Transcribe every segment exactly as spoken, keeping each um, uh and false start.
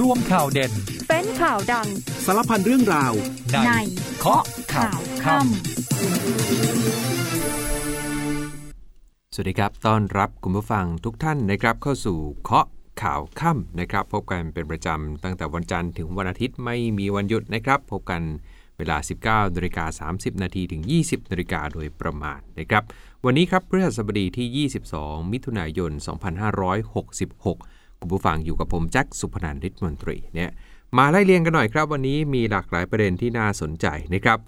ร่วมข่าวเด่นเป็นข่าวดังสารพันเรื่องราวในเคาะข่าวค่ำสวัสดีครับต้อนรับคุณผู้ฟังทุกท่านนะครับเข้าสู่เคาะข่าวค่ำนะครับพบกันเป็นประจำตั้งแต่วันจันทร์ถึงวันอาทิตย์ไม่มีวันหยุดนะครับพบกันเวลา สิบเก้านาฬิกาสามสิบนาที ถึง ยี่สิบนาฬิกาโดยประมาณนะครับวันนี้ครับพฤหัสบดีที่ยี่สิบสองมิถุนายนสองพันห้าร้อยหกสิบหกคุณผู้ฟังอยู่กับผมแจ็คสุพนันท์ฤทธิ์มนตรีเนี่ยมาไล่เรียงกันหน่อยครับวันนี้มีหลากหลายประเด็นที่น่าสนใจนะครับ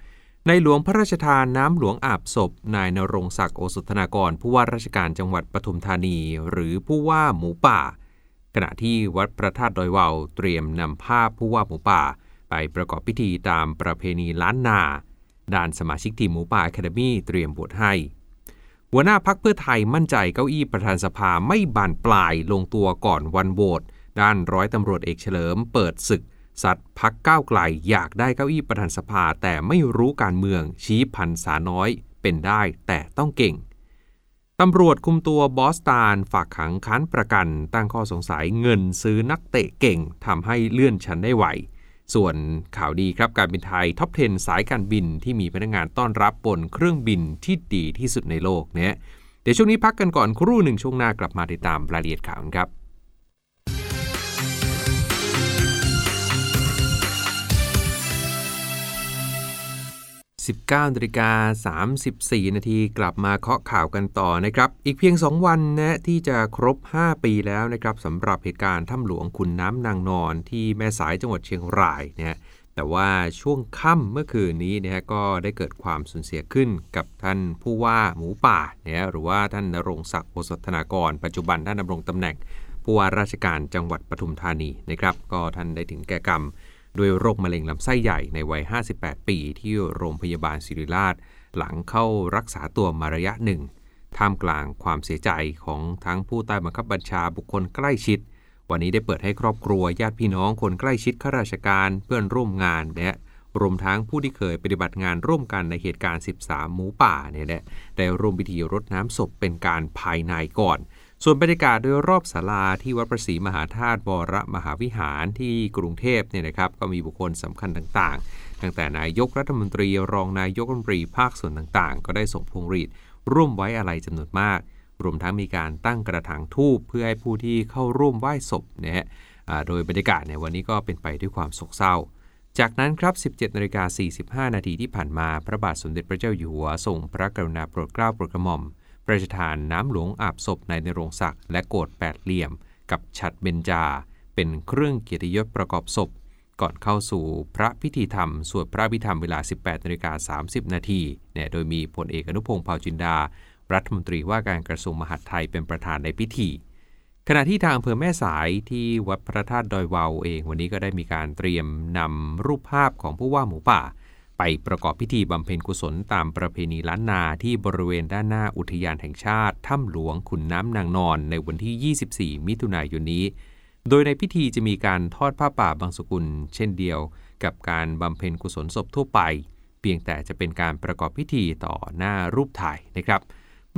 ในหลวงพระราชทานน้ำหลวงอาบศพนายณรงค์ศักดิ์โอสถนากรผู้ว่าราชการจังหวัดปทุมธานีหรือผู้ว่าหมูป่าขณะที่วัดพระธาตุดอยวาวเตรียมนำภาพผู้ว่าหมูป่าไปประกอบพิธีตามประเพณีล้านนาด้านสมาชิกทีมหมูป่าอะคาเดมี่เตรียมบวชให้หัวหน้าพรรคเพื่อไทยมั่นใจเก้าอี้ประธานสภาไม่บานปลายลงตัวก่อนวันโหวตด้านร้อยตำรวจเอกเฉลิมเปิดศึกสัตว์พรรคก้าวไกลอยากได้เก้าอี้ประธานสภาแต่ไม่รู้การเมืองชี้พันษาน้อยเป็นได้แต่ต้องเก่งตำรวจคุมตัวบอสตานฝากขังค้านประกันตั้งข้อสงสัยเงินซื้อนักเตะเก่งทำให้เลื่อนชั้นได้ไวส่วนข่าวดีครับการบินไทยท็อปสิบสายการบินที่มีพนักงานต้อนรับบนเครื่องบินที่ดีที่สุดในโลกเนี่ยเดี๋ยวช่วงนี้พักกันก่อนครู่หนึ่งช่วงหน้ากลับมาติดตามรายละเอียดข่าวกันครับสิบเก้านาฬิกาสามสิบสี่นาทีกลับมาเคาะข่าวกันต่อนะครับอีกเพียงสองวันนะที่จะครบห้าปีแล้วนะครับสำหรับเหตุการณ์ถ้ำหลวงขุนน้ำนางนอนที่แม่สายจังหวัดเชียงรายนะแต่ว่าช่วงค่ำเมื่อคืนนี้นะก็ได้เกิดความสูญเสียขึ้นกับท่านผู้ว่าหมูป่านะหรือว่าท่านณรงค์ศักดิ์โอสถนากรปัจจุบันท่านดำรงตำแหน่งผู้ว่าราชการจังหวัดปทุมธานีนะครับก็ท่านได้ถึงแก่กรรมด้วยโรคมะเร็งลำไส้ใหญ่ในวัยห้าสิบแปดปีที่โรงพยาบาลศิริราชหลังเข้ารักษาตัวมาระยะหนึ่งท่ามกลางความเสียใจของทั้งผู้ใต้บังคับบัญชาบุคคลใกล้ชิดวันนี้ได้เปิดให้ครอบครัวญาติพี่น้องคนใกล้ชิดข้าราชการเพื่อนร่วมงานและรวมทั้งผู้ที่เคยปฏิบัติงานร่วมกันในเหตุการณ์สิบสามหมูป่าเนี่ยแหละได้ร่วมพิธีรดน้ำศพเป็นการภายในก่อนส่วนบรรยากาศโดยรอบศาลาที่วัดพระศรีมหาธาตุวรมหาวิหารที่กรุงเทพเนี่ยนะครับก็มีบุคคลสำคัญต่างๆตั้งแต่นายกรัฐมนตรีรองนายกรัฐมนตรีภาคส่วนต่างๆก็ได้ส่งพวงหรีดร่วมไว้อาลัยจำนวนมากรวมทั้งมีการตั้งกระถางธูปเพื่อให้ผู้ที่เข้าร่วมไหว้ศพนะฮะโดยบรรยากาศในวันนี้ก็เป็นไปด้วยความโศกเศร้าจากนั้นครับ สิบเจ็ดนาฬิกาสี่สิบห้านาทีที่ผ่านมาพระบาทสมเด็จพระเจ้าอยู่หัวทรงพระกรุณาโปรดเกล้าโปรดกระหม่อมพระราชทานน้ำหลวงอาบศพนายณรงค์ศักดิ์และโกฏแปดเหลี่ยมกับฉัตรเบญจาเป็นเครื่องเกียรติยศประกอบศพก่อนเข้าสู่พระพิธีธรรมสวดพระอภิธรรมเวลา สิบแปดนาฬิกาสามสิบนาทีเนี่ยโดยมีพลเอกอนุพงษ์เผ่าจินดารัฐมนตรีว่าการกระทรวงมหาดไทยเป็นประธานในพิธีขณะที่ทางอำเภอแม่สายที่วัดพระธาตุดอยวาวเองวันนี้ก็ได้มีการเตรียมนำรูปภาพของผู้ว่าหมูป่าไปประกอบพิธีบำเพ็ญกุศลตามประเพณีล้านนาที่บริเวณด้านหน้าอุทยานแห่งชาติถ้ำหลวงขุนน้ำนางนอนในวันที่ยี่สิบสี่มิถุนายนนี้โดยในพิธีจะมีการทอดผ้าป่าบางสกุลเช่นเดียวกับการบำเพ็ญกุศลศพทั่วไปเพียงแต่จะเป็นการประกอบพิธีต่อหน้ารูปถ่ายนะครับ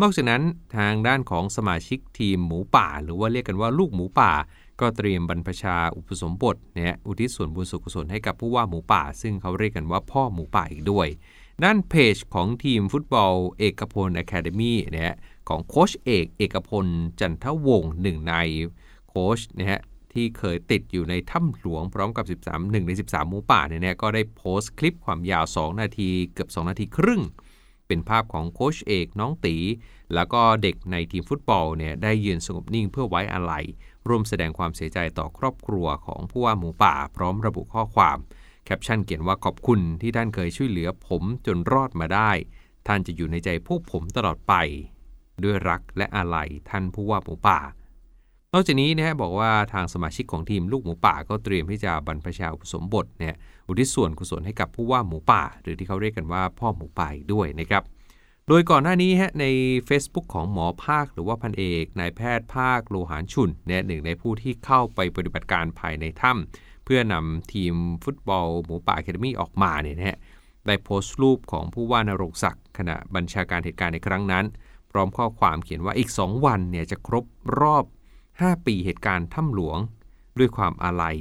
นอกจากนั้นทางด้านของสมาชิกทีมหมูป่าหรือว่าเรียกกันว่าลูกหมูป่าก็เตรียมบรรพชาอุปสมบทเนี่ยอุทิศส่วนบุญส่วนกุศลให้กับผู้ว่าหมูป่าซึ่งเขาเรียกกันว่าพ่อหมูป่าอีกด้วยด้านเพจของทีมฟุตบอลเอกพล Academy เนี่ยของโค้ชเอกเอกพลจันทวงศ์หนึ่งในโค้ชนะฮะที่เคยติดอยู่ในถ้ำหลวงพร้อมกับสิบสามหนึ่งในสิบสามหมูป่าเนี่ยก็ได้โพสต์คลิปความยาวสองนาทีเกือบสองนาทีครึ่งเป็นภาพของโค้ชเอกน้องตีแล้วก็เด็กในทีมฟุตบอลเนี่ยได้ยืนสงบนิ่งเพื่อไว้อาลัยร่วมแสดงความเสียใจต่อครอบครัวของผู้ว่าหมูป่าพร้อมระบุข้อความแคปชั่นเขียนว่าขอบคุณที่ท่านเคยช่วยเหลือผมจนรอดมาได้ท่านจะอยู่ในใจพวกผมตลอดไปด้วยรักและอาลัยท่านผู้ว่าหมูป่านอกจากนี้นะฮะบอกว่าทางสมาชิกของทีมลูกหมูป่าก็เตรียมที่จะบรรพชาอุปสมบทเนี่ยอุทิศส่วนกุศลให้กับผู้ว่าหมูป่าหรือที่เขาเรียกกันว่าพ่อหมูป่าด้วยนะครับโดยก่อนหน้านี้ฮะใน Facebook ของหมอภาคหรือว่าพันเอกนายแพทย์ภาคโลหานชุนเนี่ยหนึ่งในผู้ที่เข้าไปปฏิบัติการภายในถ้ำเพื่อนำทีมฟุตบอลหมูป่าอะคาเดมี่ออกมาเนี่ยนะฮะได้โพสต์รูปของผู้ว่านรงค์ศักดิ์ขณะบัญชาการเหตุการณ์ในครั้งนั้นพร้อมข้อความเขียนว่าอีกสองวันเนี่ยจะครบรอบห้าปีเหตุการณ์ถ้ำหลวงด้วยความอาลัย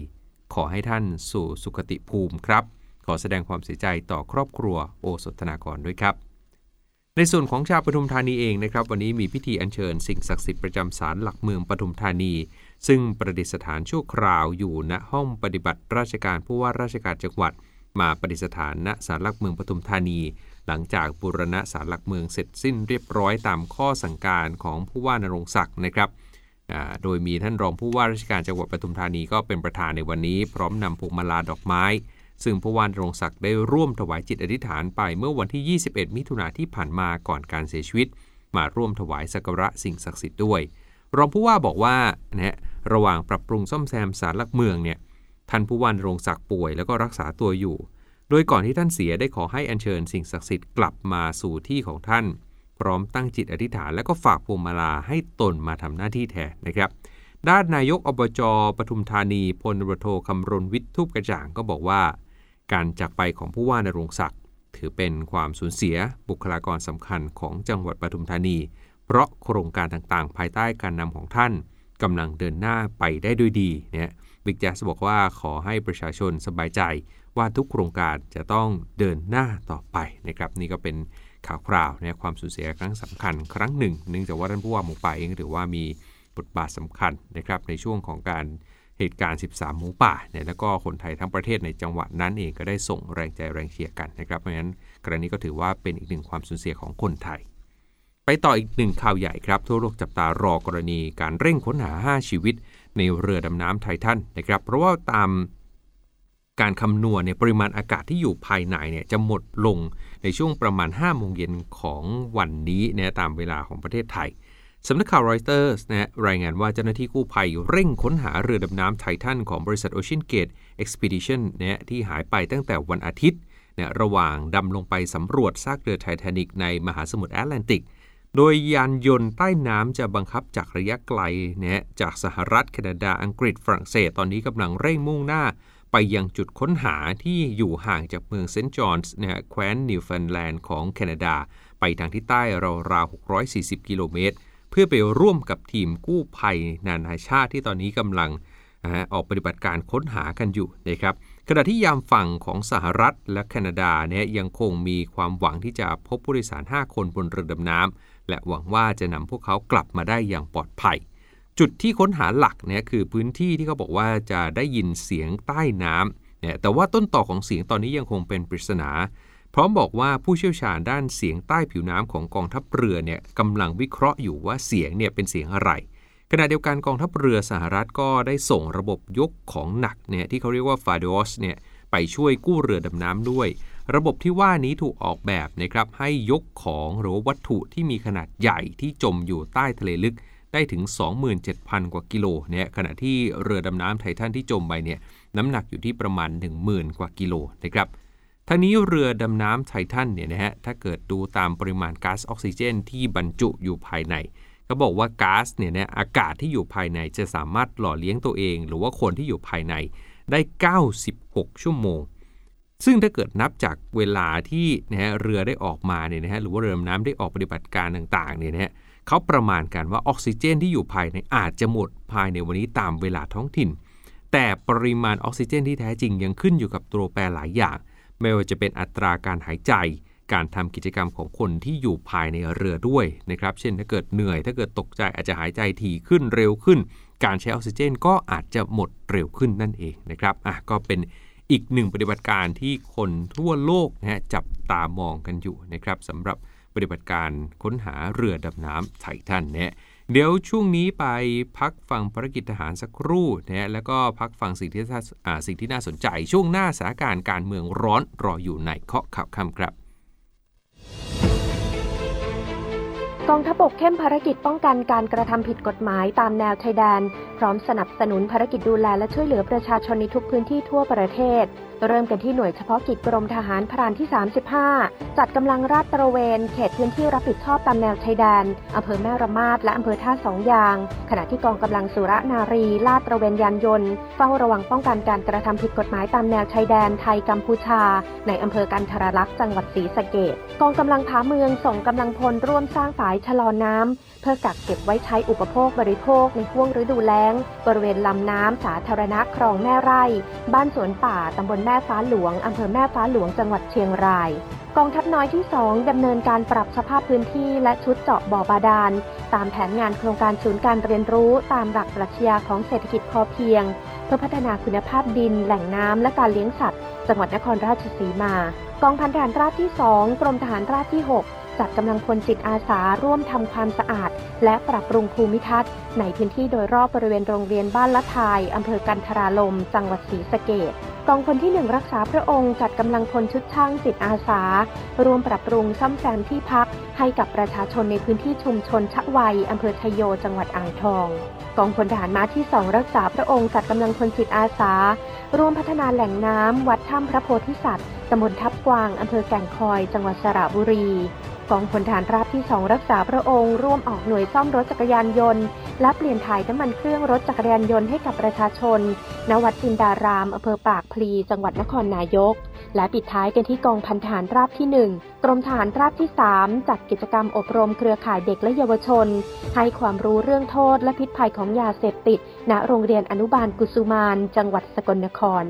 ขอให้ท่านสู่สุคติภูมิครับขอแสดงความเสียใจต่อครอบครัวโอสถธนากรด้วยครับในส่วนของชาวปทุมธานีเองนะครับวันนี้มีพิธีอัญเชิญสิ่งศักดิ์สิทธิ์ประจำศาลหลักเมืองปทุมธานีซึ่งประดิษฐานชั่วคราวอยู่ณห้องปฏิบัติราชการผู้ว่าราชการจังหวัดมาประดิษฐานณศาลหลักเมืองปทุมธานีหลังจากบูรณะศาลหลักเมืองเสร็จสิ้นเรียบร้อยตามข้อสั่งการของผู้ว่านรงศักดิ์นะครับโดยมีท่านรองผู้ว่าราชการจังหวัดปทุมธานีก็เป็นประธานในวันนี้พร้อมนำพวงมาลาดอกไม้ซึ่งผู้ว่านรงศักดิ์ได้ร่วมถวายจิตอธิษฐานไปเมื่อวันที่ยี่สิบเอ็ดมิถุนายนที่ผ่านมาก่อนการเสียชีวิตมาร่วมถวายสักการะสิ่งศักดิ์สิทธิ์ด้วยรองผู้ว่าบอกว่านะฮะระหว่างปรับปรุงซ่อมแซมศาลหลักเมืองเนี่ยท่านผู้ว่านรงศักดิ์ป่วยแล้วก็รักษาตัวอยู่โดยก่อนที่ท่านเสียได้ขอให้อัญเชิญสิ่งศักดิ์สิทธิ์กลับมาสู่ที่ของท่านพร้อมตั้งจิตอธิษฐานแล้วก็ฝากพวงมาลาให้ตนมาทำหน้าที่แทนนะครับด้านนายกอบจ.ปทุมธานีพลตำรวจโทคำรณวิทย์ทูปกระจ่างก็บอกว่าการจากไปของผู้ว่านรงศักดิ์ถือเป็นความสูญเสียบุคลากรสำคัญของจังหวัดปทุมธานีเพราะโครงการต่างๆภายใต้การนำของท่านกำลังเดินหน้าไปได้ด้วยดีเนี่ยบิ๊กแจ๊สบอกว่าขอให้ประชาชนสบายใจว่าทุกโครงการจะต้องเดินหน้าต่อไปนะครับนี่ก็เป็นข่าวคราวในความสูญเสียครั้งสำคัญครั้งหนึ่งเนื่องจากว่าท่านผู้ว่าหมูป่าเองหรือว่ามีบทบาทสำคัญนะครับในช่วงของการเหตุการณ์สิบสามหมูป่าเนี่ยแล้วก็คนไทยทั้งประเทศในจังหวัดนั้นเองก็ได้ส่งแรงใจแรงเชียร์กันนะครับเพราะฉะนั้นครั้งนี้ก็ถือว่าเป็นอีกหนึ่งความสูญเสียของคนไทยไปต่ออีกหนึ่งข่าวใหญ่ครับทั่วโลกจับตารอกรณีการเร่งค้นหาห้าชีวิตในเรือดำน้ำไททันนะครับเพราะว่าตามการคำนวณเนี่ยปริมาณอากาศที่อยู่ภายในเนี่ยจะหมดลงในช่วงประมาณห้าโมงเย็นของวันนี้นะตามเวลาของประเทศไทยสำนักข่าวรอยเตอร์สนะรายงานว่าเจ้าหน้าที่กู้ภัยเร่งค้นหาเรือดำน้ำไททันของบริษัท Ocean Gate Expedition นะที่หายไปตั้งแต่วันอาทิตย์นะระหว่างดำลงไปสำรวจซากเรือไททานิกในมหาสมุทรแอตแลนติกโดยยานยนต์ใต้น้ำจะบังคับจากระยะไกลนะจากสหรัฐแคนาดาอังกฤษฝรั่งเศสตอนนี้กำลังเร่งมุ่งหน้าไปยังจุดค้นหาที่อยู่ห่างจากเมืองเซนต์จอห์นส์นะฮะแคว้นนิวฟันแลนด์ของแคนาดาไปทางทิศใต้ราวๆหกร้อยสี่สิบกิโลเมตรเพื่อไปร่วมกับทีมกู้ภัยนานาชาติที่ตอนนี้กำลังนะฮะออกปฏิบัติการค้นหากันอยู่นะครับขณะที่ยามฝั่งของสหรัฐและแคนาดาเนี่ยยังคงมีความหวังที่จะพบผู้โดยสารห้าคนบนเรือดำน้ำและหวังว่าจะนำพวกเขากลับมาได้อย่างปลอดภัยจุดที่ค้นหาหลักเนี่ยคือพื้นที่ที่เขาบอกว่าจะได้ยินเสียงใต้น้ำเนี่ยแต่ว่าต้นต่อของเสียงตอนนี้ยังคงเป็นปริศนาพร้อมบอกว่าผู้เชี่ยวชาญด้านเสียงใต้ผิวน้ำของกองทัพเรือเนี่ยกำลังวิเคราะห์อยู่ว่าเสียงเนี่ยเป็นเสียงอะไรขณะเดียวกันกองทัพเรือสหรัฐก็ได้ส่งระบบยกของหนักเนี่ยที่เขาเรียกว่าฟาโดสเนี่ยไปช่วยกู้เรือดำน้ำด้วยระบบที่ว่านี้ถูกออกแบบนะครับให้ยกของหรือวัตถุที่มีขนาดใหญ่ที่จมอยู่ใต้ทะเลลึกได้ถึง สองหมื่นเจ็ดพัน กว่ากิโลเนี่ยขณะที่เรือดำน้ำไททันที่จมไปเนี่ยน้ำหนักอยู่ที่ประมาณ หนึ่งหมื่น กว่ากิโลนะครับทั้งนี้เรือดำน้ำไททันเนี่ยนะฮะถ้าเกิดดูตามปริมาณก๊าซออกซิเจนที่บรรจุอยู่ภายในก็บอกว่าก๊าซเนี่ยนะอากาศที่อยู่ภายในจะสามารถหล่อเลี้ยงตัวเองหรือว่าคนที่อยู่ภายในได้เก้าสิบหกชั่วโมงซึ่งถ้าเกิดนับจากเวลาที่นะฮะเรือได้ออกมาเนี่ยนะฮะหรือว่าเรือดำน้ำได้ออกปฏิบัติการต่างๆเนี่ยนะฮะเขาประมาณกันว่าออกซิเจนที่อยู่ภายในอาจจะหมดภายในวันนี้ตามเวลาท้องถิ่นแต่ปริมาณออกซิเจนที่แท้จริงยังขึ้นอยู่กับตัวแปรหลายอย่างไม่ว่าจะเป็นอัตราการหายใจการทำกิจกรรมของคนที่อยู่ภายในเรือด้วยนะครับเช่นถ้าเกิดเหนื่อยถ้าเกิดตกใจอาจจะหายใจถี่ขึ้นเร็วขึ้นการใช้ออกซิเจนก็อาจจะหมดเร็วขึ้นนั่นเองนะครับอ่ะก็เป็นอีกหนึ่งปฏิบัติการที่คนทั่วโลกนะฮะจับตามองกันอยู่นะครับสำหรับปฏิบัติการค้นหาเรือดำน้ำไททันเนี่ยเดี๋ยวช่วงนี้ไปพักฟังภารกิจทหารสักครู่นะแล้วก็พักฟังสิ่งที่อ่าสิ่งที่น่าสนใจช่วงหน้าสถานการณ์การเมืองร้อนรออยู่ในเคาะข่าวค่ำครับกองทัพบกเข้มภารกิจป้องกันการกระทำผิดกฎหมายตามแนวชายแดนพร้อมสนับสนุนภารกิจดูแลและช่วยเหลือประชาชนในทุกพื้นที่ทั่วประเทศเริ่มกันที่หน่วยเฉพาะกิจกรมทหารพรานที่สามสิบห้าจัดกำลังลาดตระเวนเขตพื้นที่รับผิดชอบตามแนวชายแดนอำเภอแม่ระมาดและอำเภอท่าสองยางขณะที่กองกำลังสุรนารีลาดตระเวนยานยนต์เฝ้าระวังป้องกันการกระทำผิดกฎหมายตามแนวชายแดนไทยกัมพูชาในอำเภอกันทรลักษณ์จังหวัดศรีสะเกษกองกำลังผาเมืองส่งกำลังพลร่วมสร้างฝาย ชะลอน้ำเพื่อกักเก็บไว้ใช้อุปโภคบริโภคในช่วงฤดูแล้งบริเวณลำน้ำสาธารณะคลองแม่ไร่บ้านสวนป่าตำบลแม่ฟ้าหลวงอำเภอแม่ฟ้าหลวงจังหวัดเชียงรายกองทัพน้อยที่สองดำเนินการปรับสภาพพื้นที่และชุดเจาะบ่อบาดาลตามแผนงานโครงการศูนย์การเรียนรู้ตามหลักปรัชญาของเศรษฐกิจพอเพียงเพื่อพัฒนาคุณภาพดินแหล่งน้ำและการเลี้ยงสัตว์จังหวัดนครราชสีมากองพันทหารราบที่สองกรมทหารราบที่หกจัดกำลังพลจิตอาสาร่วมทำความสะอาดและปรับปรุงภูมิทัศน์ในพื้นที่โดยรอบบริเวณโรงเรียนบ้านละทายอำเภอกันทราลมจังหวัดศรีสะเกษกองพลที่หนึ่งรักษาพระองค์จัดกำลังพลชุดช่างจิตอาสาร่วมปรับปรุงซ่อมแซมที่พักให้กับประชาชนในพื้นที่ชุมชนชะไวอำเภอชโยจังหวัดอ่างทองกองพลทหารม้าที่สองรักษาพระองค์จัดกำลังพลจิตอาสาร่วมพัฒนาแหล่งน้ำวัดถ้ำพระโพธิสัตว์ตำบลทับกวางอำเภอแก่งคอยจังหวัดสระบุรีกองพลทหารราบที่สองรักษาพระองค์ร่วมออกหน่วยซ่อมรถจักรยานยนต์และเปลี่ยนถ่ายน้ำมันเครื่องรถจักรยานยนต์ให้กับประชาชนณวัดจินดารามอำเภอปากพลีจังหวัดนครนายกและปิดท้ายกันที่กองพันทหารราบที่หนึ่งกรมทหารราบที่สามจัดกิจกรรมอบรมเครือข่ายเด็กและเยาวชนให้ความรู้เรื่องโทษและพิษภัยของยาเสพติดณโรงเรียนอนุบาลกุสุมานจังหวัดสกลนคร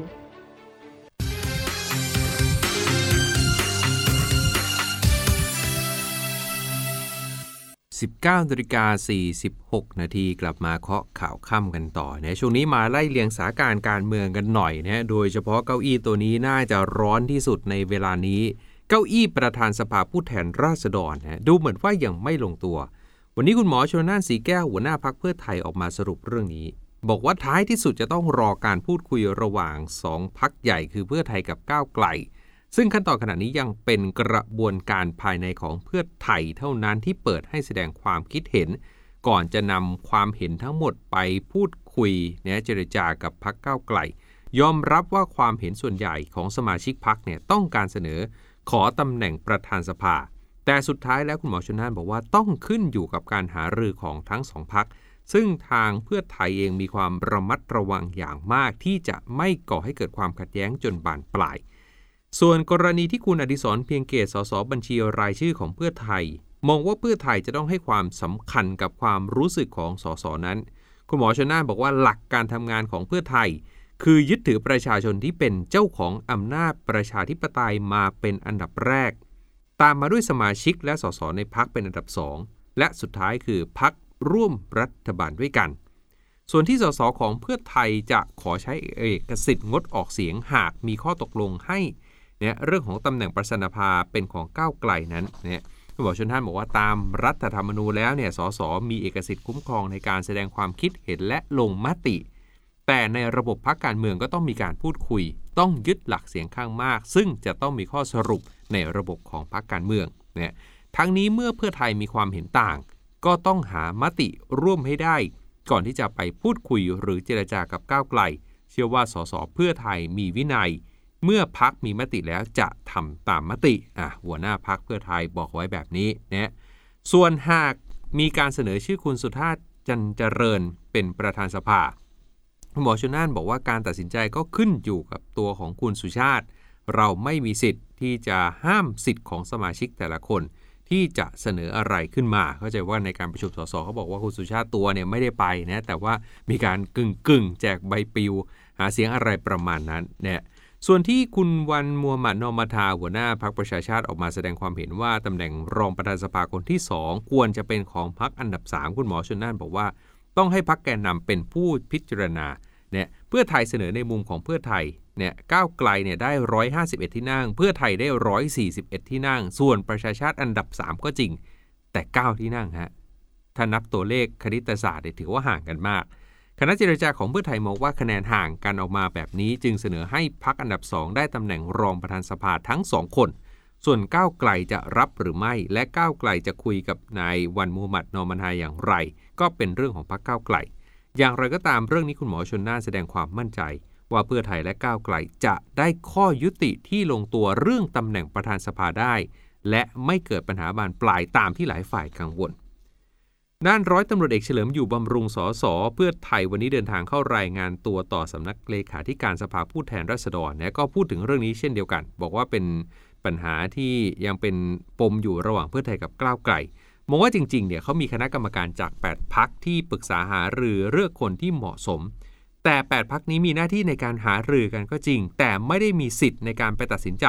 สิบเก้านาฬิกาสี่สิบหกนาทีกลับมาเคาะข่าวค่ำกันต่อนะช่วงนี้มาไล่เรียงสถานการณ์การเมืองกันหน่อยนะโดยเฉพาะเก้าอี้ตัวนี้น่าจะร้อนที่สุดในเวลานี้เก้าอี้ประธานสภาผู้แทนราษฎรนะดูเหมือนว่ายังไม่ลงตัววันนี้คุณหมอชลน่านสีแก้วหัวหน้าพรรคเพื่อไทยออกมาสรุปเรื่องนี้บอกว่าท้ายที่สุดจะต้องรอการพูดคุยระหว่างสองพรรคใหญ่คือเพื่อไทยกับก้าวไกลซึ่งขั้นตอนขณะนี้ยังเป็นกระบวนการภายในของเพื่อไทยเท่านั้นที่เปิดให้แสดงความคิดเห็นก่อนจะนำความเห็นทั้งหมดไปพูดคุยเนี่ยเจรจากับพรรคก้าวไกลยอมรับว่าความเห็นส่วนใหญ่ของสมาชิกพรรคเนี่ยต้องการเสนอขอตำแหน่งประธานสภาแต่สุดท้ายแล้วคุณหมอชลน่านบอกว่าต้องขึ้นอยู่กับการหารือของทั้งสองพรรคซึ่งทางเพื่อไทยเองมีความระมัดระวังอย่างมากที่จะไม่ก่อให้เกิดความขัดแย้งจนบานปลายส่วนกรณีที่คุณอดิศรเพียงเกตสสบัญชีรายชื่อของเพื่อไทยมองว่าเพื่อไทยจะต้องให้ความสำคัญกับความรู้สึกของสสนั้นคุณหมอชลน่านบอกว่าหลักการทำงานของเพื่อไทยคือยึดถือประชาชนที่เป็นเจ้าของอำนาจประชาธิปไตยมาเป็นอันดับแรกตามมาด้วยสมาชิกและสสในพรรคเป็นอันดับสองและสุดท้ายคือพรรคร่วมรัฐบาลด้วยกันส่วนที่สสของเพื่อไทยจะขอใช้เอกสิทธิ์งดออกเสียงหากมีข้อตกลงให้เนี่ยเรื่องของตำแหน่งประธานสภาเป็นของก้าวไกลนั้นเนี่ยคุณหมอชลน่านบอกว่าตามรัฐธรรมนูญแล้วเนี่ยสสมีเอกสิทธิ์คุ้มครองในการแสดงความคิดเห็นและลงมติแต่ในระบบพรรคการเมืองก็ต้องมีการพูดคุยต้องยึดหลักเสียงข้างมากซึ่งจะต้องมีข้อสรุปในระบบของพรรคการเมืองเนี่ยทั้งนี้เมื่อเพื่อไทยมีความเห็นต่างก็ต้องหามติร่วมให้ได้ก่อนที่จะไปพูดคุยหรือเจรจากับก้าวไกลเชื่อว่าสสเพื่อไทยมีวินัยเมื่อพรรคมีมติแล้วจะทำตามมติอ่ะหัวหน้าพรรคเพื่อไทยบอกไว้แบบนี้นะส่วนหากมีการเสนอชื่อคุณสุธาต์จันเจริญเป็นประธานสภาหมอชลน่านบอกว่าการตัดสินใจก็ขึ้นอยู่กับตัวของคุณสุชาติเราไม่มีสิทธิ์ที่จะห้ามสิทธิ์ของสมาชิกแต่ละคนที่จะเสนออะไรขึ้นมาเข้าใจว่าในการประชุมสสเขาบอกว่าคุณสุชาติตัวเนี่ยไม่ได้ไปนะแต่ว่ามีการกึ่งกึ่งแจกใบปลิวหาเสียงอะไรประมาณนั้นนะส่วนที่คุณวันมูฮัมหมัดนอมาทาหัวหน้าพรรคประชาชาติออกมาแสดงความเห็นว่าตำแหน่งรองประธานสภาคนที่สองควรจะเป็นของพรรคอันดับสามคุณหมอชลน่านบอกว่าต้องให้พรรคแกนนำเป็นผู้พิจารณาเนี่ยเพื่อไทยเสนอในมุมของเพื่อไทยเนี่ยก้าวไกลเนี่ยได้หนึ่งร้อยห้าสิบเอ็ดที่นั่งเพื่อไทยได้หนึ่งร้อยสี่สิบเอ็ดที่นั่งส่วนประชาชาติอันดับสามก็จริงแต่เก้าที่นั่งฮะถ้านับตัวเลขคณิตศาสตร์ถือว่าห่างกันมากคณะเจรจาของเพื่อไทยมองว่าคะแนนห่างกันออกมาแบบนี้จึงเสนอให้พรรคอันดับสองได้ตำแหน่งรองประธานสภาทั้งสองคนส่วนก้าวไกลจะรับหรือไม่และก้าวไกลจะคุยกับนายวันมูฮัมหมัดนอมาทาอย่างไรก็เป็นเรื่องของพรรคก้าวไกลอย่างไรก็ตามเรื่องนี้คุณหมอชลน่านแสดงความมั่นใจว่าเพื่อไทยและก้าวไกลจะได้ข้อยุติที่ลงตัวเรื่องตำแหน่งประธานสภาได้และไม่เกิดปัญหาบานปลายตามที่หลายฝ่ายกังวลด้านร้อยตำรวจเอกเฉลิมอยู่บำรุงสสเพื่อไทยวันนี้เดินทางเข้ารายงานตัวต่อสำนักเลขาธิการสภาผู้แทนราษฎรนะก็พูดถึงเรื่องนี้เช่นเดียวกันบอกว่าเป็นปัญหาที่ยังเป็นปมอยู่ระหว่างเพื่อไทยกับก้าวไกล มองว่าจริงๆเนี่ยเขามีคณะกรรมการจากแปดพรรคที่ปรึกษาหารือเลือกคนที่เหมาะสมแต่แปดพรรคนี้มีหน้าที่ในการหารือกันก็จริงแต่ไม่ได้มีสิทธิ์ในการไปตัดสินใจ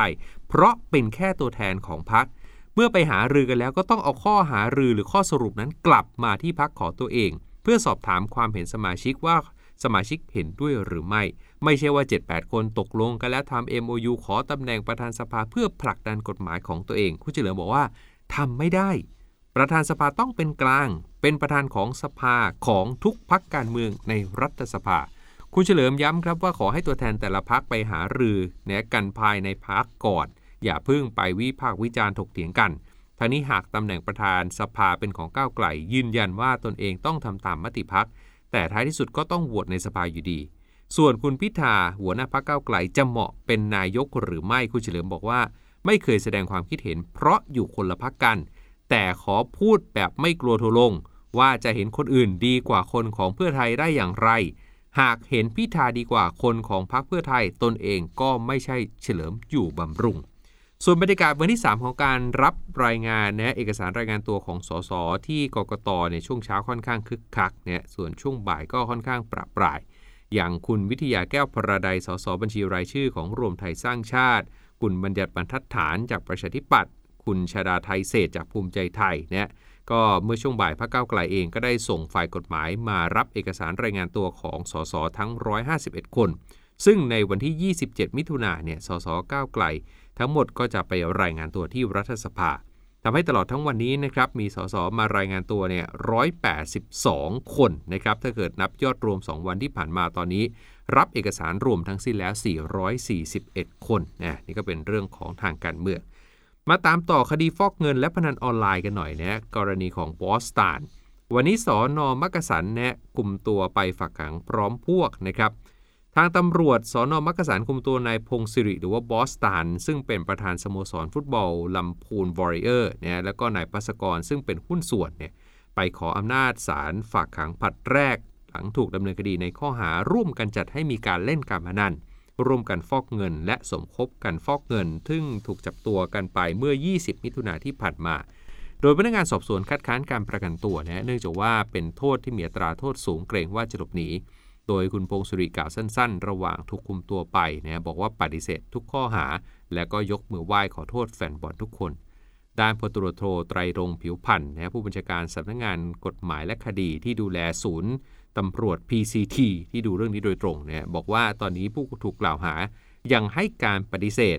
เพราะเป็นแค่ตัวแทนของพรรคเมื่อไปหารือกันแล้วก็ต้องเอาข้อหารือหรือข้อสรุปนั้นกลับมาที่พรรคของตัวเองเพื่อสอบถามความเห็นสมาชิกว่าสมาชิกเห็นด้วยหรือไม่ไม่ใช่ว่า เจ็ดแปด คนตกลงกันแล้วทำ เอ็ม โอ ยู ขอตำแหน่งประธานสภาเพื่อผลักดันกฎหมายของตัวเองคุณเฉลิมบอกว่าทำไม่ได้ประธานสภาต้องเป็นกลางเป็นประธานของสภาของทุกพรรคการเมืองในรัฐสภาคุณเฉลิมย้ำครับว่าขอให้ตัวแทนแต่ละพรรคไปหารือเนี่ยกันภายในพรรคก่อนอย่าเพิ่งไปวิพากษ์วิจารณ์ถกเถียงกันทั้งนี้หากตำแหน่งประธานสภาเป็นของก้าวไกลยืนยันว่าตนเองต้องทำตามมติพรรคแต่ท้ายที่สุดก็ต้องโหวตในสภาอยู่ดีส่วนคุณพิธาหัวหน้าพรรคก้าวไกลจะเหมาะเป็นนายกหรือไม่คุณเฉลิมบอกว่าไม่เคยแสดงความคิดเห็นเพราะอยู่คนละพรรคกันแต่ขอพูดแบบไม่กลัวทัวลงว่าจะเห็นคนอื่นดีกว่าคนของเพื่อไทยได้อย่างไรหากเห็นพิธาดีกว่าคนของพรรคเพื่อไทยตนเองก็ไม่ใช่เฉลิมอยู่บำรุงส่วนบรรยากาศวันที่สามของการรับรายงานนะเอกสารรายงานตัวของสสที่กกตในช่วงเช้าค่อนข้างคึกคักเนี่ยส่วนช่วงบ่ายก็ค่อนข้างประปรายอย่างคุณวิทยาแก้วพระดัยสสบัญชีรายชื่อของรวมไทยสร้างชาติคุณบัญญัติบรรทัดฐานจากประชาธิปัตย์คุณชฎาไทยเศรษฐ์จากภูมิใจไทยเนี่ยก็เมื่อช่วงบ่ายพรรคก้าวไกลเองก็ได้ส่งฝ่ายกฎหมายมารับเอกสารรายงานตัวของสสทั้งหนึ่งร้อยห้าสิบเอ็ดคนซึ่งในวันที่ยี่สิบเจ็ดมิถุนายนเนี่ยสสก้าวไกลทั้งหมดก็จะไปรายงานตัวที่รัฐสภาทำให้ตลอดทั้งวันนี้นะครับมีสสมารายงานตัวเนี่ยหนึ่งร้อยแปดสิบสองคนนะครับถ้าเกิดนับยอดรวมสองวันที่ผ่านมาตอนนี้รับเอกสารรวมทั้งสิ้นแล้วสี่ร้อยสี่สิบเอ็ดคนนะนี่ก็เป็นเรื่องของทางการเมืองมาตามต่อคดีฟอกเงินและพนันออนไลน์กันหน่อยนะกรณีของบอสตันวันนี้สน.มักกะสันนะคุมตัวไปฝากขังพร้อมพวกนะครับทางตำรวจสน.มักกะสันคุมตัวนายพงษ์สิริหรือว่าบอสตันซึ่งเป็นประธานสโมสรฟุตบอลลำพูนวอริเออร์เนี่ยแล้วก็นายภัสกรซึ่งเป็นหุ้นส่วนเนี่ยไปขออำนาจศาลฝากขังผลัดแรกหลังถูกดำเนินคดีในข้อหาร่วมกันจัดให้มีการเล่นการพนันร่วมกันฟอกเงินและสมคบกันฟอกเงินซึ่งถูกจับตัวกันไปเมื่อยี่สิบมิถุนายนที่ผ่านมาโดยพนักงานสอบสวนคัดค้านการประกันตัวนะเนื่องจากว่าเป็นโทษที่มีอัตราโทษสูงเกรงว่าจะหลบหนีโดยคุณพงษ์สุริกล่าวสั้นๆระหว่างถูกคุมตัวไปนะบอกว่าปฏิเสธทุกข้อหาและก็ยกมือไหว้ขอโทษแฟนบอลทุกคนด้านพลตำรวจโทไตรรงค์ผิวพันธ์นะผู้บัญชาการสำนักงานกฎหมายและคดีที่ดูแลศูนย์ตำรวจ พี ซี ที ที่ดูเรื่องนี้โดยตรงเนี่ยบอกว่าตอนนี้ผู้ถูกกล่าวหายังให้การปฏิเสธ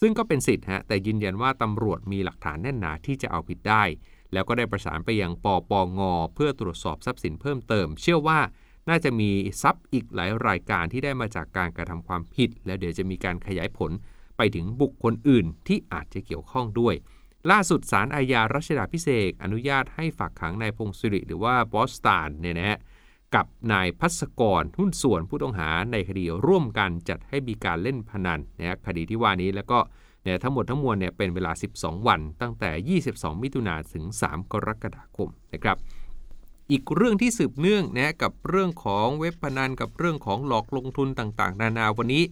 ซึ่งก็เป็นสิทธิ์ฮะแต่ยืนยันว่าตำรวจมีหลักฐานแน่นหนาที่จะเอาผิดได้แล้วก็ได้ประสานไปยังปปง.เพื่อตรวจสอบทรัพย์สินเพิ่มเติมเชื่อว่าน่าจะมีทรัพย์อีกหลายรายการที่ได้มาจากการกระทำความผิดแล้วเดี๋ยวจะมีการขยายผลไปถึงบุคคลอื่นที่อาจจะเกี่ยวข้องด้วยล่าสุดศาลอาญารัชดาภิเษกอนุญาตให้ฝากขังนายพงษ์สิริหรือว่าบอสตันเนี่ยนะฮะกับนายภัสกรหุ้นส่วนผู้ต้องหาในคดีร่วมกันจัดให้มีการเล่นพนันนะคดีที่ว่านี้แล้วก็เนี่ยทั้งหมดทั้งมวลเนี่ยเป็นเวลาสิบสองวันตั้งแต่ยี่สิบสองมิถุนายนถึงสามกรกฎาคมนะครับอีกเรื่องที่สืบเนื่องนะกับเรื่องของเว็บพนันกับเรื่องของหลอกลงทุนต่างๆนานาวันนี้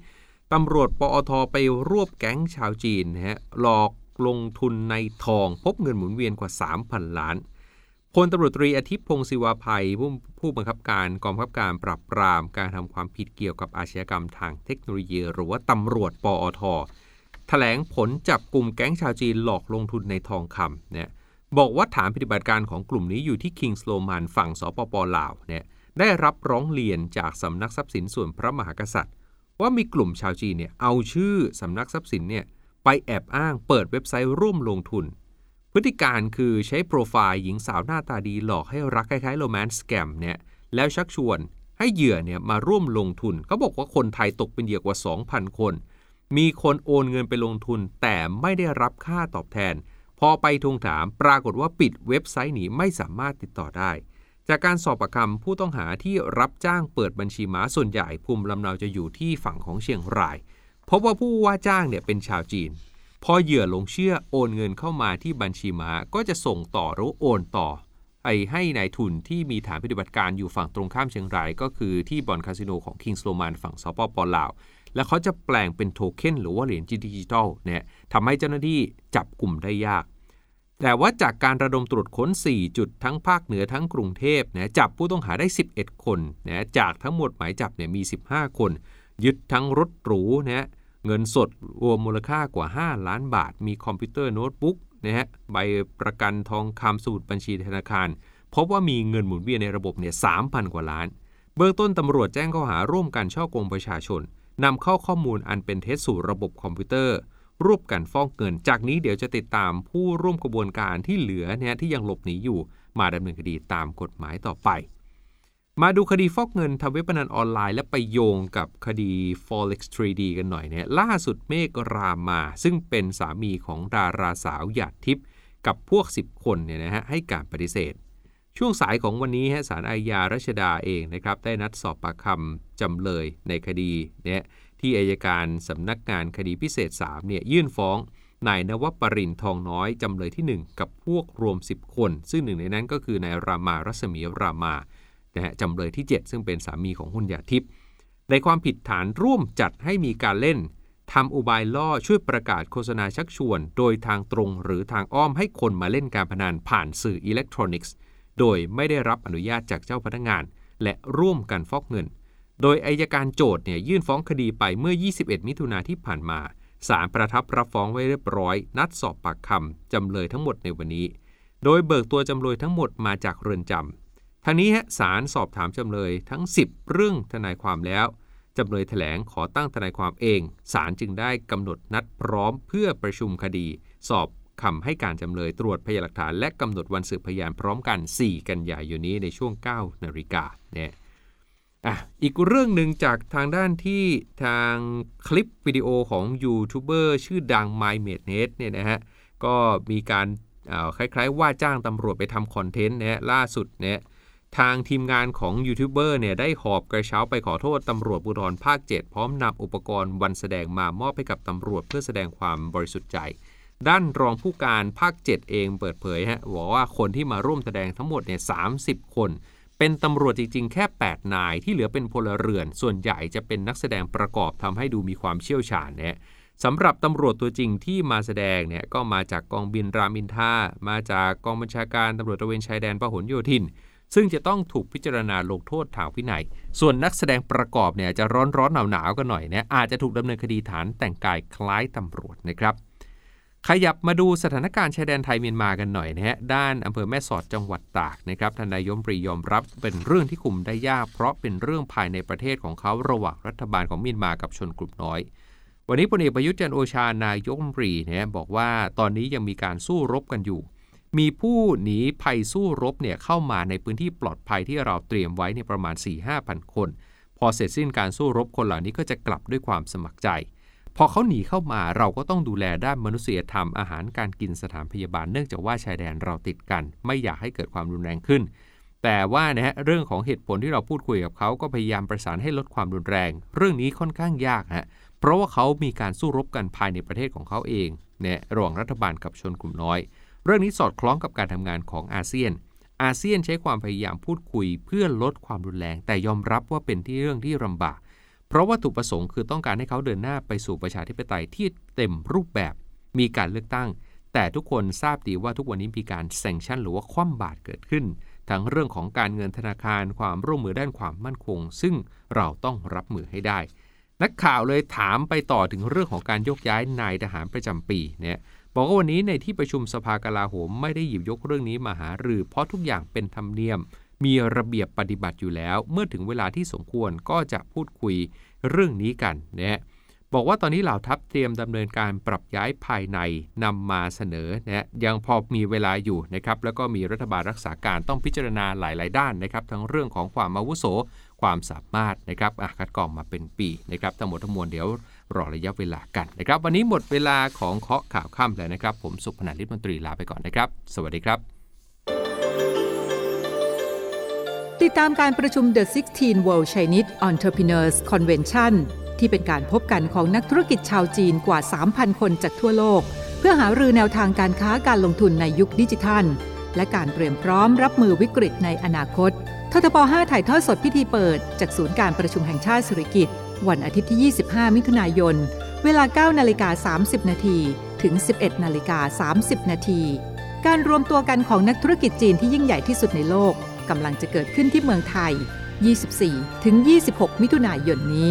ตำรวจปอท.ไปรวบแก๊งชาวจีนนะฮะหลอกลงทุนในทองพบเงินหมุนเวียนกว่า สามพัน ล้านพลตำรวจตรีอาทิตย์พงศ์ศิวาภัยผู้บังคับการกองบังคับการปราบปรามการทำความผิดเกี่ยวกับอาชญากรรมทางเทคโนโลยีหรือว่าตำรวจปอท.แถลงผลจับกลุ่มแก๊งชาวจีนหลอกลงทุนในทองคำเนี่ยบอกว่าฐานปฏิบัติการของกลุ่มนี้อยู่ที่คิงส์โลมานฝั่งสปป.ลาวเนี่ยได้รับร้องเรียนจากสำนักทรัพย์สินส่วนพระมหากษัตริย์ว่ามีกลุ่มชาวจีนเนี่ยเอาชื่อสำนักทรัพย์สินเนี่ยไปแอบอ้างเปิดเว็บไซต์ร่วมลงทุนพฤติการคือใช้โปรไฟล์หญิงสาวหน้าตาดีหลอกให้รักคล้ายๆโรแมนต์สแกมเนี่ยแล้วชักชวนให้เหยื่อเนี่ยมาร่วมลงทุนเขาบอกว่าคนไทยตกเป็นเหยื่อกว่า สองพัน คนมีคนโอนเงินไปลงทุนแต่ไม่ได้รับค่าตอบแทนพอไปทวงถามปรากฏว่าปิดเว็บไซต์หนีไม่สามารถติดต่อได้จากการสอบปากคำผู้ต้องหาที่รับจ้างเปิดบัญชีม้าส่วนใหญ่ภูมิลำเนาจะอยู่ที่ฝั่งของเชียงรายพบว่าผู้ว่าจ้างเนี่ยเป็นชาวจีนพอเหยื่อหลงเชื่อโอนเงินเข้ามาที่บัญชีม้าก็จะส่งต่อหรือโอนต่อไปให้นายทุนที่มีฐานปฏิบัติการอยู่ฝั่งตรงข้ามเชียงรายก็คือที่บ่อนคาสิโนของคิงส์โลมานฝั่งสปป.ลาวและเขาจะแปลงเป็นโทเค็นหรือว่าเหรียญดิจิทัลเนี่ยทำให้เจ้าหน้าที่จับกลุ่มได้ยาก แต่ว่าจากการระดมตรวจค้นสี่จุดทั้งภาคเหนือทั้งกรุงเทพนะจับผู้ต้องหาได้สิบเอ็ดคนนะจากทั้งหมดหมายจับเนี่ยมีสิบห้าคนยึดทั้งรถหรูนะเงินสดรวมมูลค่ากว่าห้าล้านบาทมีคอมพิวเตอร์โน้ตบุ๊กนะฮะใบประกันทองคำสมุดบัญชีธนาคารพบว่ามีเงินหมุนเวียนในระบบเนี่ย สามพัน กว่าล้านเบื้องต้นตำรวจแจ้งข้อหาร่วมกันฉ้อโกงประชาชนนำเข้าข้อมูลอันเป็นเท็จสู่ระบบคอมพิวเตอร์ร่วมกันฟอกเงินจากนี้เดี๋ยวจะติดตามผู้ร่วมกระบวนการที่เหลือเนี่ยที่ยังหลบหนีอยู่มาดำเนินคดีตามกฎหมายต่อไปมาดูคดีฟอกเงินทำเว็บพนันออนไลน์และไปโยงกับคดี Forex ทรี ดี กันหน่อยเนี่ยล่าสุดเมฆรามาซึ่งเป็นสามีของดาราสาวหยาดทิพย์กับพวกสิบคนเนี่ยนะฮะให้การปฏิเสธช่วงสายของวันนี้ศาลอาญารัชดาเองนะครับได้นัดสอบปากคำจำเลยในคดีเนี่ยที่อัยการสำนักงานคดีพิเศษสามเนี่ยยื่นฟ้องนายนวปรินทร์ทองน้อยจำเลยที่หนึ่งกับพวกรวมสิบคนซึ่งหนึ่งในนั้นก็คือนายรามารัศมีรามานะฮะจำเลยที่เจ็ดซึ่งเป็นสามีของคุณหยาดทิพย์ในความผิดฐานร่วมจัดให้มีการเล่นทำอุบายล่อช่วยประกาศโฆษณาชักชวนโดยทางตรงหรือทางอ้อมให้คนมาเล่นการพนันผ่านสื่ออิเล็กทรอนิกส์โดยไม่ได้รับอนุญาตจากเจ้าพนักงานและร่วมกันฟอกเงินโดยอัยการโจทย์เนี่ยยื่นฟ้องคดีไปเมื่อยี่สิบเอ็ดมิถุนายนที่ผ่านมาศาลประทับรับฟ้องไว้เรียบร้อยนัดสอบปากคำจำเลยทั้งหมดในวันนี้โดยเบิกตัวจำเลยทั้งหมดมาจากเรือนจำทางนี้ฮะศาลสอบถามจำเลยทั้งสิบเรื่องทนายความแล้วจำเลยแถลงขอตั้งทนายความเองศาลจึงได้กำหนดนัดพร้อมเพื่อประชุมคดีสอบคำให้การจำเลยตรวจพยานหลักฐานและกำหนดวันสืบพยานพร้อมกันสี่กันยายนนี้ในช่วงเก้านาฬิกาเนี่ยอ่ะอีกเรื่องหนึ่งจากทางด้านที่ทางคลิปวิดีโอของยูทูบเบอร์ชื่อดัง MyMadeNet เนี่ยนะฮะก็มีการคล้ายๆว่าจ้างตำรวจไปทำคอนเทนต์นะฮะล่าสุดเนี่ยทางทีมงานของยูทูบเบอร์เนี่ยได้หอบกระเช้าไปขอโทษตำรวจภูธรภาคเจ็ดพร้อมนำอุปกรณ์วันแสดงมามอบให้กับตำรวจเพื่อแสดงความบริสุทธิ์ใจด้านรองผู้การภาคเจ็ดเองเปิดเผยฮะบอกว่าคนที่มาร่วมแสดงทั้งหมดเนี่ยสามสิบคนเป็นตำรวจจริงๆแค่แปดนายที่เหลือเป็นพลเรือนส่วนใหญ่จะเป็นนักแสดงประกอบทำให้ดูมีความเชี่ยวชาญเนี่ยสำหรับตำรวจตัวจริงที่มาแสดงเนี่ยก็มาจากกองบินรามอินทรามาจากกองบัญชาการตำรวจตระเวนชายแดนพหลโยธินซึ่งจะต้องถูกพิจารณาลงโทษทางวินัยส่วนนักแสดงประกอบเนี่ยจะร้อนๆหนาวๆกันหน่อยเนี่ยอาจจะถูกดำเนินคดีฐานแต่งกายคล้ายตำรวจนะครับขยับมาดูสถานการณ์ชายแดนไทยเมียนมากันหน่อยนะฮะด้านอำเภอแม่สอดจังหวัดตากนะครับท่านนายกปรียอมรับเป็นเรื่องที่คุมได้ยากเพราะเป็นเรื่องภายในประเทศของเขาระหว่างรัฐบาลของเมียนมากับชนกลุ่มน้อยวันนี้พลเอกประยุทธ์จันทร์โอชานายกปรีเนี่ยบอกว่าตอนนี้ยังมีการสู้รบกันอยู่มีผู้หนีภัยสู้รบเนี่ยเข้ามาในพื้นที่ปลอดภัยที่เราเตรียมไว้เนี่ยประมาณ สี่ถึงห้าพัน คนพอเสร็จสิ้นการสู้รบคนเหล่านี้ก็จะกลับด้วยความสมัครใจพอเขาหนีเข้ามาเราก็ต้องดูแลด้านมนุษยธรรมอาหารการกินสถานพยาบาลเนื่องจากว่าชายแดนเราติดกันไม่อยากให้เกิดความรุนแรงขึ้นแต่ว่านะฮะเรื่องของเหตุผลที่เราพูดคุยกับเขาก็พยายามประสานให้ลดความรุนแรงเรื่องนี้ค่อนข้างยากฮะเพราะว่าเขามีการสู้รบกันภายในประเทศของเขาเองเนี่ยระหว่างรัฐบาลกับชนกลุ่มน้อยเรื่องนี้สอดคล้องกับการทำงานของอาเซียนอาเซียนใช้ความพยายามพูดคุยเพื่อลดความรุนแรงแต่ยอมรับว่าเป็นที่เรื่องที่ลำบากเพราะวัตถุประสงค์คือต้องการให้เขาเดินหน้าไปสู่ประชาธิปไตยที่เต็มรูปแบบมีการเลือกตั้งแต่ทุกคนทราบดีว่าทุกวันนี้มีการแซงชั่นหรือว่าคว่ำบาตรเกิดขึ้นทั้งเรื่องของการเงินธนาคารความร่วมมือด้านความมั่นคงซึ่งเราต้องรับมือให้ได้นักข่าวเลยถามไปต่อถึงเรื่องของการยกย้ายนายทหารประจำปีเนี่ยบอกว่าวันนี้ในที่ประชุมสภากลาโหมไม่ได้หยิบยกเรื่องนี้มาหารือเพราะทุกอย่างเป็นธรรมเนียมมีระเบียบปฏิบัติอยู่แล้วเมื่อถึงเวลาที่สมควรก็จะพูดคุยเรื่องนี้กันนะบอกว่าตอนนี้เหล่าทัพเตรียมดำเนินการปรับย้ายภายในนำมาเสนอนะยังพอมีเวลาอยู่นะครับแล้วก็มีรัฐบาลรักษาการต้องพิจารณาหลายๆด้านนะครับทั้งเรื่องของความอาวุโสความสามารถนะครับคัดกรองมาเป็นปีนะครับทั้งหมดทั้งมวลเดี๋ยวรอระยะเวลากันนะครับวันนี้หมดเวลาของเคาะข่าวค่ำแล้วนะครับผมสุภนันท์ฤทธิ์มนตรีลาไปก่อนนะครับสวัสดีครับติดตามการประชุม The สิบหก World Chinese Entrepreneurs Convention ที่เป็นการพบกันของนักธุรกิจชาวจีนกว่า สามพัน คนจากทั่วโลกเพื่อหารือแนวทางการค้าการลงทุนในยุคดิจิทัลและการเตรียมพร้อมรับมือวิกฤตในอนาคตททบห้าถ่ายทอดสดพิธีเปิดจากศูนย์การประชุมแห่งชาติสุริกิติ์วันอาทิตย์ที่ยี่สิบห้ามิถุนายนเวลา เก้านาฬิกาสามสิบนาทีถึง สิบเอ็ดนาฬิกาสามสิบนาที การรวมตัวกันของนักธุรกิจจีนที่ยิ่งใหญ่ที่สุดในโลกกำลังจะเกิดขึ้นที่เมืองไทย ยี่สิบสี่ถึงยี่สิบหก มิถุนายนนี้